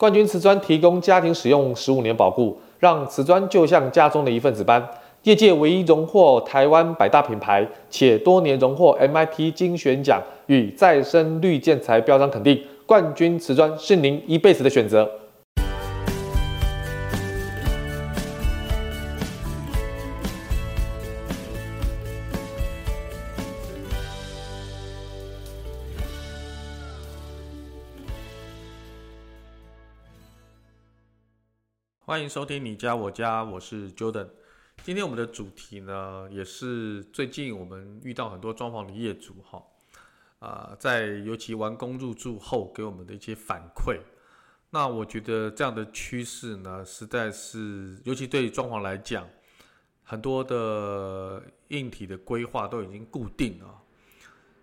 冠军瓷砖提供家庭使用15年保固，让瓷砖就像家中的一份子般。业界唯一荣获台湾百大品牌，且多年荣获 MIT 金选奖与再生绿建材标章肯定。冠军瓷砖是您一辈子的选择。欢迎收听你家我家，我是 Jordan。 今天我们的主题呢，也是最近我们遇到很多装潢的业主在尤其完工入住后给我们的一些反馈。那我觉得这样的趋势呢，实在是尤其对装潢来讲，很多的硬体的规划都已经固定了。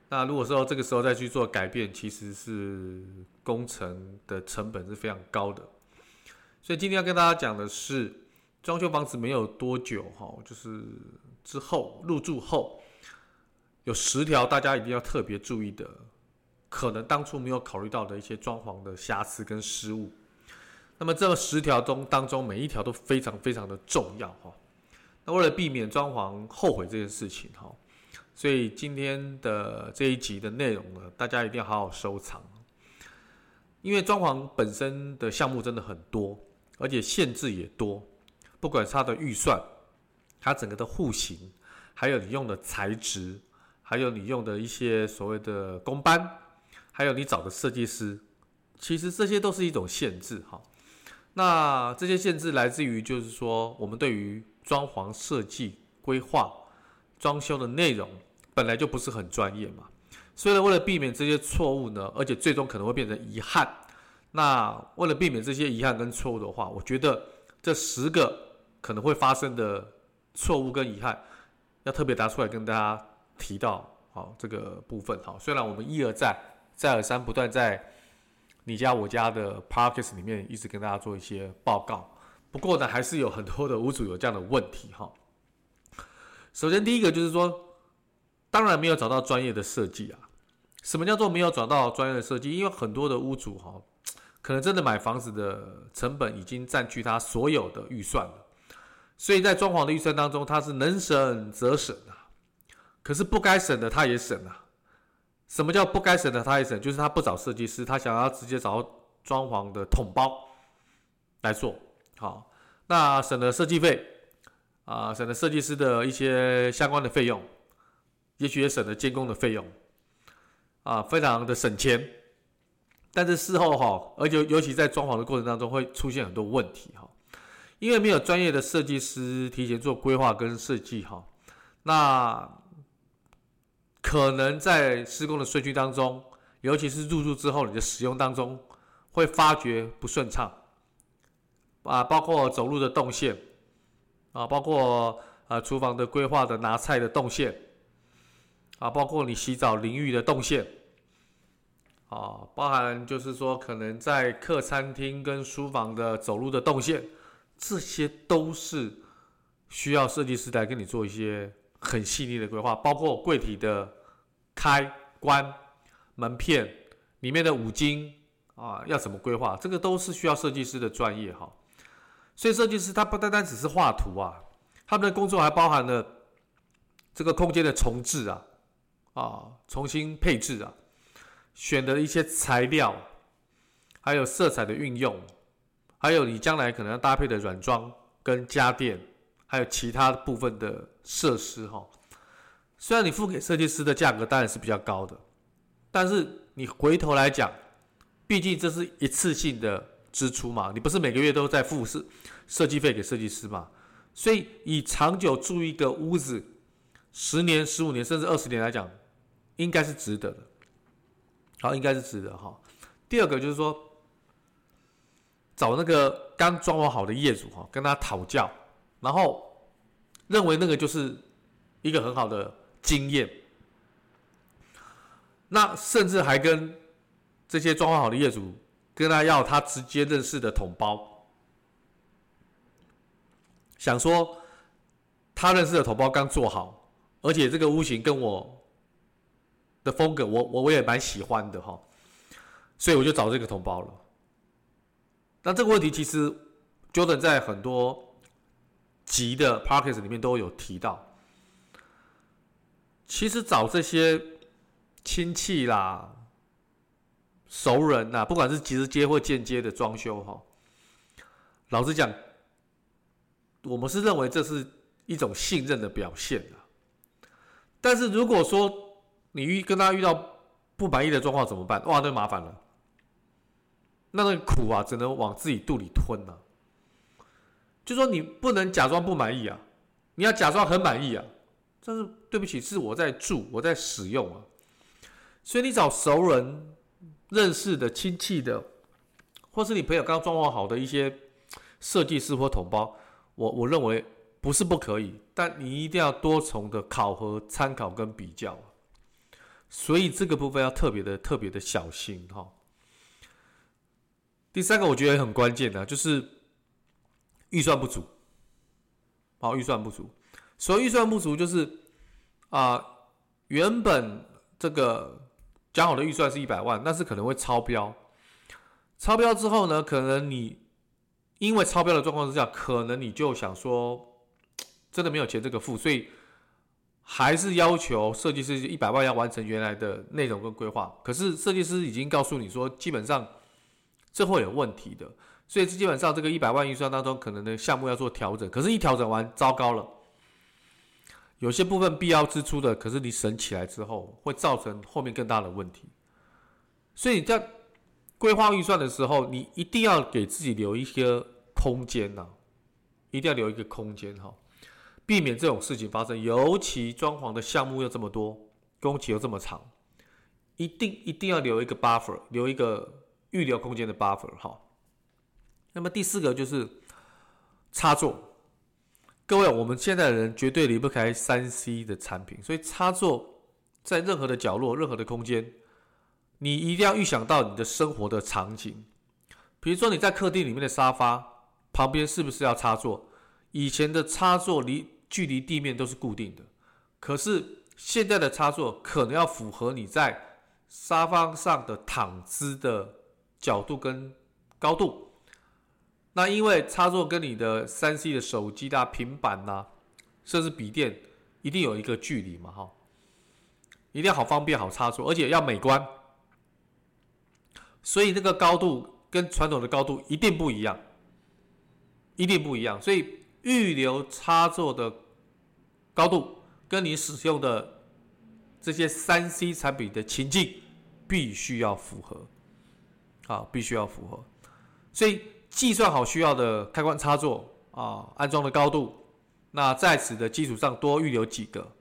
那如果说这个时候再去做改变，其实是工程的成本是非常高的。所以今天要跟大家讲的是，装修房子没有多久，就是之后入住后有10条大家一定要特别注意的，可能当初没有考虑到的一些装潢的瑕疵跟失误。那么这10条当中每一条都非常非常的重要。那为了避免装潢后悔这件事情，所以今天的这一集的内容呢，大家一定要好好收藏，因为装潢本身的项目真的很多，而且限制也多，不管是它的预算，它整个的户型，还有你用的材质，还有你用的一些所谓的工班，还有你找的设计师，其实这些都是一种限制。那这些限制来自于就是说，我们对于装潢设计、规划、装修的内容本来就不是很专业嘛，所以为了避免这些错误呢，而且最终可能会变成遗憾，那为了避免这些遗憾跟错误的话，我觉得这10个可能会发生的错误跟遗憾要特别拿出来跟大家提到。好，这个部分虽然我们一而再再而三不断在你家我家的 podcast 里面一直跟大家做一些报告，不过呢还是有很多的屋主有这样的问题。首先第一个就是说，当然没有找到专业的设计啊。什么叫做没有找到专业的设计？因为很多的屋主可能真的买房子的成本已经占据他所有的预算了，所以在装潢的预算当中，他是能省则省啊。可是不该省的他也省啊。什么叫不该省的他也省？就是他不找设计师，他想要直接找到装潢的统包来做。好，那省了设计费省了设计师的一些相关的费用，也许也省了监工的费用非常的省钱。但是事后而且尤其在装潢的过程当中会出现很多问题因为没有专业的设计师提前做规划跟设计那可能在施工的顺序当中，尤其是入住之后你的使用当中会发觉不顺畅包括走路的动线包括厨房的规划的拿菜的动线包括你洗澡淋浴的动线包含就是说可能在客餐厅跟书房的走路的动线，这些都是需要设计师来跟你做一些很细腻的规划，包括柜体的开关、门片里面的五金要怎么规划，这个都是需要设计师的专业所以设计师他不单单只是画图他们的工作还包含了这个空间的重置重新配置选的一些材料，还有色彩的运用，还有你将来可能要搭配的软装跟家电，还有其他部分的设施虽然你付给设计师的价格当然是比较高的，但是你回头来讲，毕竟这是一次性的支出嘛，你不是每个月都在付设计费给设计师嘛，所以以长久住一个屋子10年、15年甚至20年来讲，应该是值得的。好，应该是值得。第二个就是说，找那个刚装潢好的业主跟他讨教，然后认为那个就是一个很好的经验。那甚至还跟这些装潢好的业主跟他要他直接认识的统包，想说他认识的统包刚做好。而且这个屋型跟我的风格我也蛮喜欢的所以我就找这个同胞了。那这个问题其实 Jordan 在很多集的 podcast 里面都有提到。其实找这些亲戚啦、熟人啦，不管是直接或间接的装修哈，老实讲，我们是认为这是一种信任的表现啦。但是如果说你跟他遇到不满意的状况怎么办？哇，那麻烦了，那苦啊，只能往自己肚里吞啊。就说你不能假装不满意啊，你要假装很满意啊。但是对不起，是我在住，我在使用啊，所以你找熟人、认识的、亲戚的，或是你朋友刚装潢好的一些设计师或同胞，我认为不是不可以，但你一定要多重的考核、参考跟比较啊，所以这个部分要特别的小心哈。第三个我觉得也很关键的，就是预算不足，好，预算不足。所以预算不足就是原本这个讲好的预算是100万，但是可能会超标。超标之后呢，可能你因为超标的状况之下，可能你就想说真的没有钱这个付，所以还是要求设计师100万要完成原来的内容跟规划。可是设计师已经告诉你说，基本上这会有问题的，所以基本上这个100万预算当中可能的项目要做调整。可是一调整完，糟糕了。有些部分必要支出的，可是你省起来之后，会造成后面更大的问题。所以你在规划预算的时候，你一定要给自己留一些空间啊，一定要留一个空间哈，避免这种事情发生。尤其装潢的项目又这么多，工期又这么长，一定要留一个 buffer， 留一个预留空间的 buffer 哈。那么第四个就是插座。各位，我们现在的人绝对离不开 3C 的产品，所以插座在任何的角落、任何的空间，你一定要预想到你的生活的场景。比如说你在客厅里面的沙发旁边是不是要插座？以前的插座距离地面都是固定的，可是现在的插座可能要符合你在沙发上的躺姿的角度跟高度。那因为插座跟你的 3C 的手机啦、平板啦、甚至笔电一定有一个距离嘛哈，一定要好方便好插座，而且要美观，所以那个高度跟传统的高度一定不一样，一定不一样。所以预留插座的高度跟你使用的这些 3C 产品的情境必须要符合，好，必须要符合。所以计算好需要的开关插座啊，安装的高度，那在此的基础上多预留几个，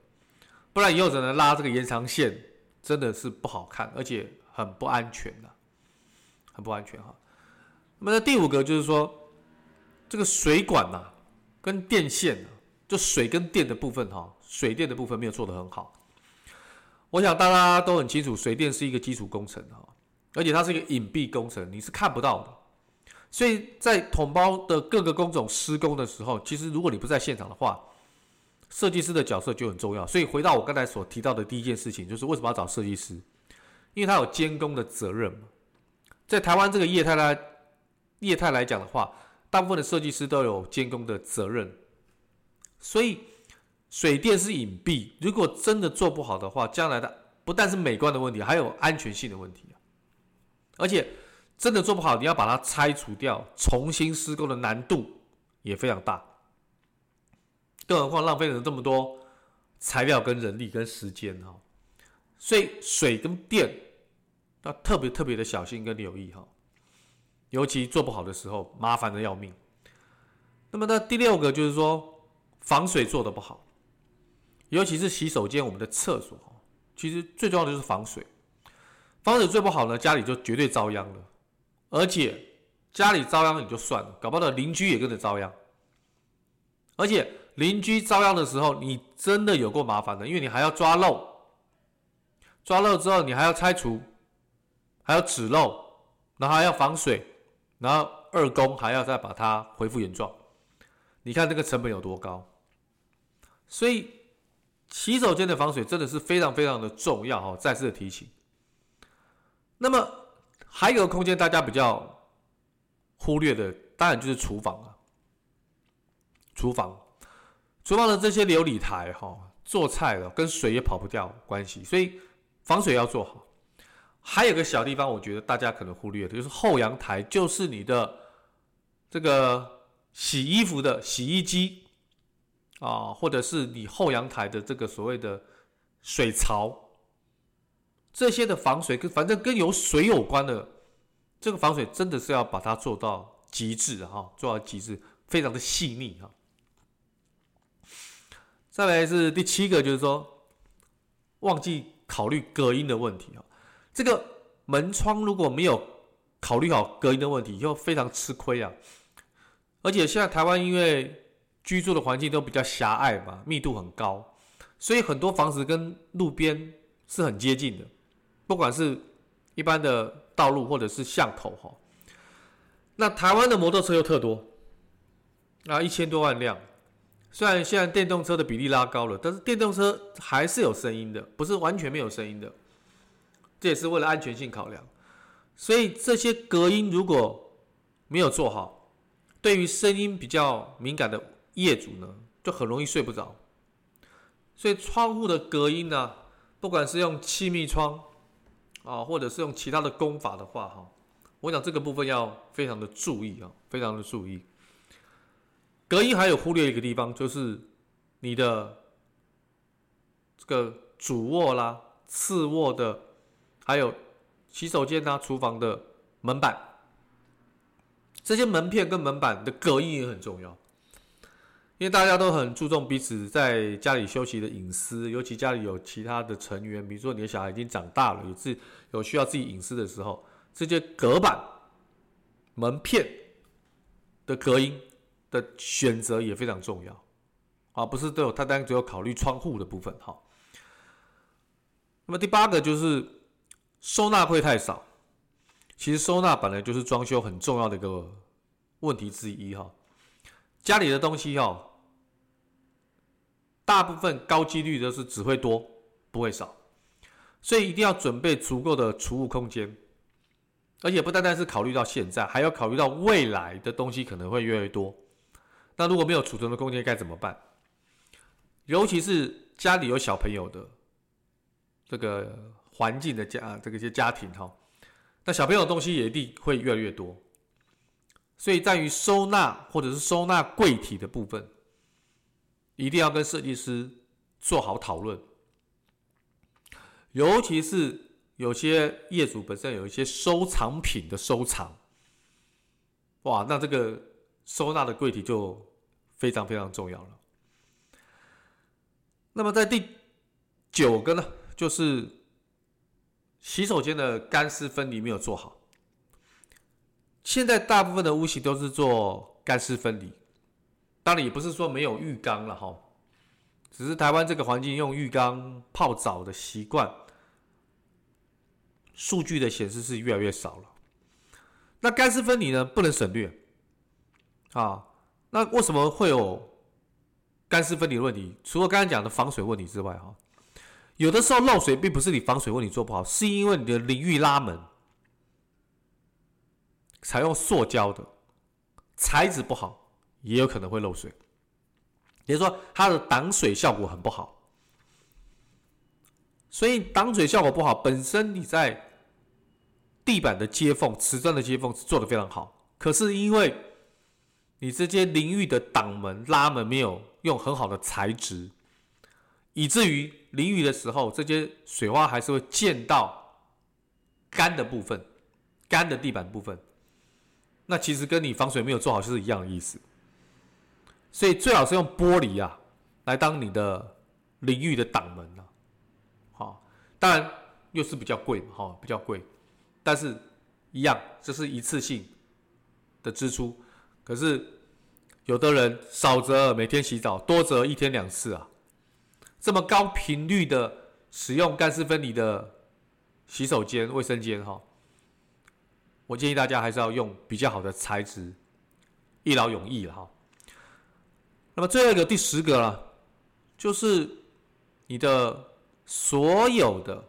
不然以后只能拉这个延长线，真的是不好看，而且很不安全的，很不安全哈。那么第五个就是说，这个水管呐、跟电线、就水跟电的部分哈，水电的部分没有做得很好。我想大家都很清楚，水电是一个基础工程哈，而且它是一个隐蔽工程，你是看不到的。所以在统包的各个工种施工的时候，其实如果你不在现场的话，设计师的角色就很重要。所以回到我刚才所提到的第一件事情，就是为什么要找设计师？因为他有监工的责任嘛。在台湾这个业态来讲的话，大部分的设计师都有监工的责任。所以水电是隐蔽，如果真的做不好的话，将来的不但是美观的问题，还有安全性的问题，而且真的做不好，你要把它拆除掉，重新施工的难度也非常大。更何况浪费了这么多材料、跟人力、跟时间哈，所以水跟电要特别的小心跟留意哈，尤其做不好的时候，麻烦的要命。那么呢，第六个就是说防水做得不好，尤其是洗手间、我们的厕所，其实最重要的就是防水。防水做不好呢，家里就绝对遭殃了。而且家里遭殃也就算了，搞不好邻居也跟着遭殃。而且邻居遭殃的时候，你真的有够麻烦的，因为你还要抓漏，抓漏之后你还要拆除，还要止漏，然后还要防水，然后二工还要再把它恢复原状。你看这个成本有多高？所以洗手间的防水真的是非常非常的重要哈，再次的提醒。那么还有个空间大家比较忽略的当然就是厨房啊，厨房的这些琉璃台做菜的跟水也跑不掉关系，所以防水要做好。还有个小地方我觉得大家可能忽略的，就是后阳台，就是你的这个洗衣服的洗衣机啊，或者是你后阳台的这个所谓的水槽，这些的防水反正跟有水有关的，这个防水真的是要把它做到极致啊，做到极致，非常的细腻啊。再来是第七个，就是说忘记考虑隔音的问题啊。这个门窗如果没有考虑好隔音的问题，又非常吃亏啊。而且现在台湾因为居住的环境都比较狭隘嘛，密度很高，所以很多房子跟路边是很接近的，不管是一般的道路或者是巷口哈。那台湾的摩托车又特多啊，1000多万辆。虽然现在电动车的比例拉高了，但是电动车还是有声音的，不是完全没有声音的。这也是为了安全性考量，所以这些隔音如果没有做好，对于声音比较敏感的业主呢，就很容易睡不着。所以窗户的隔音呢，不管是用气密窗啊，或者是用其他的工法的话哈，我想这个部分要非常的注意啊，非常的注意。隔音还有忽略一个地方，就是你的这个主卧啦、次卧的，还有洗手间啊、厨房的门板，这些门片跟门板的隔音也很重要，因为大家都很注重彼此在家里休息的隐私，尤其家里有其他的成员，比如说你的小孩已经长大了，有需要自己隐私的时候，这些隔板、门片的隔音的选择也非常重要啊，不是他单只有考虑窗户的部分哈。那么第八个就是收纳会太少，其实收纳本来就是装修很重要的一个问题之一哈。家里的东西哈，大部分高几率都是只会多不会少，所以一定要准备足够的储物空间，而且不单单是考虑到现在，还要考虑到未来的东西可能会越来越多。那如果没有储存的空间该怎么办？尤其是家里有小朋友的这个环境的这个些家庭哈，那小朋友的东西也一定会越来越多，所以在于收纳或者是收纳柜体的部分，一定要跟设计师做好讨论。尤其是有些业主本身有一些收藏品的收藏，哇，那这个收纳的柜体就非常非常重要了。那么在第九个呢，就是洗手间的干湿分离没有做好。现在大部分的屋型都是做干湿分离，当然也不是说没有浴缸了哈，只是台湾这个环境用浴缸泡澡的习惯，数据的显示是越来越少了。那干湿分离呢，不能省略啊。那为什么会有干湿分离的问题？除了刚才讲的防水问题之外哈。有的时候漏水并不是你防水问题做不好，是因为你的淋浴拉门采用塑胶的材质不好，也有可能会漏水。也就是说它的挡水效果很不好，所以挡水效果不好，本身你在地板的接缝、瓷砖的接缝是做得非常好，可是因为你这些淋浴的挡门、拉门没有用很好的材质，以至于淋雨的时候，这些水花还是会溅到干的部分、干的地板部分。那其实跟你防水没有做好就是一样的意思。所以最好是用玻璃啊来当你的淋浴的挡门啊。好，当然又是比较贵嘛，哈，比较贵，但是一样，这是一次性的支出。可是有的人少则每天洗澡，多则一天2次啊。这么高频率的使用干湿分离的洗手间、卫生间哈，我建议大家还是要用比较好的材质，一劳永逸了哈。那么最后一个第10个啦，就是你的所有的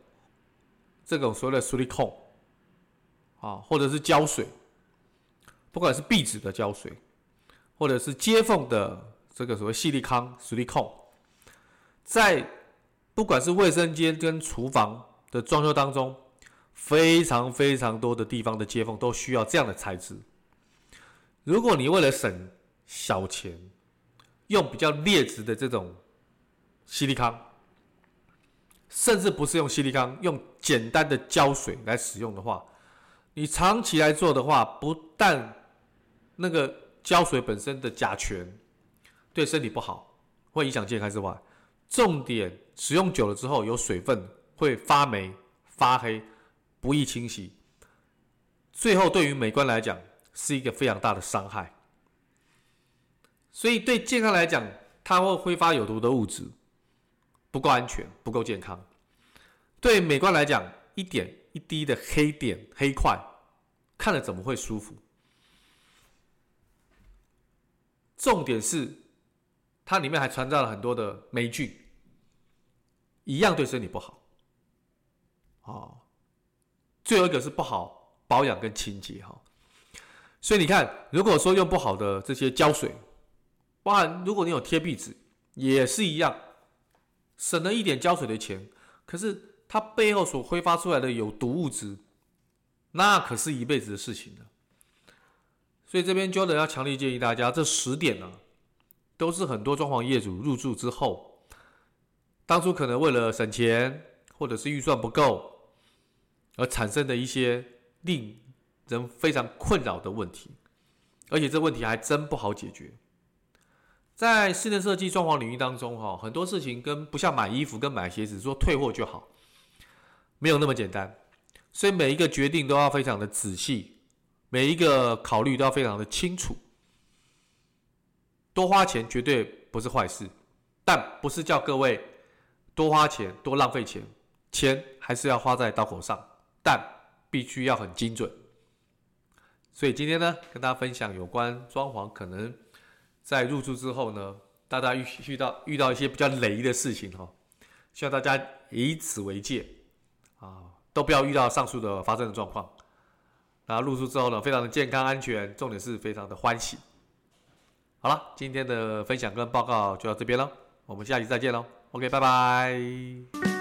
这种所谓的 silicone 啊，或者是胶水，不管是壁纸的胶水，或者是接缝的这个所谓矽利康 （silicone）， 在不管是卫生间跟厨房的装修当中，非常非常多的地方的接缝都需要这样的材质。如果你为了省小钱，用比较劣质的这种矽利康，甚至不是用矽利康，用简单的胶水来使用的话，你长期来做的话，不但那个胶水本身的甲醛对身体不好，会影响健康之外，重点使用久了之后有水分会发霉发黑，不易清洗，最后对于美观来讲是一个非常大的伤害。所以对健康来讲，它会挥发有毒的物质，不够安全，不够健康。对美观来讲，一点一滴的黑点黑块看了怎么会舒服？重点是它里面还掺杂了很多的霉菌，一样对身体不好。最后一个是不好保养跟清洁。所以你看，如果说用不好的这些胶水，包含如果你有贴壁纸也是一样，省了一点胶水的钱，可是它背后所挥发出来的有毒物质，那可是一辈子的事情了。所以这边 Jordan 要强烈建议大家，这10点呢，都是很多装潢业主入住之后，当初可能为了省钱或者是预算不够而产生的一些令人非常困扰的问题，而且这问题还真不好解决。在室内设计装潢领域当中，很多事情跟不像买衣服跟买鞋子说退货就好，没有那么简单。所以每一个决定都要非常的仔细，每一个考虑都要非常的清楚。多花钱绝对不是坏事，但不是叫各位多花钱多浪费钱，钱还是要花在刀口上，但必须要很精准。所以今天呢，跟大家分享有关装潢可能在入住之后呢，大家遇到一些比较雷的事情，希望大家以此为戒，都不要遇到上述的发生的状况。那入住之后呢，非常的健康安全，重点是非常的欢喜。好了，今天的分享跟报告就到这边了，我们下期再见咯。OK， 拜拜。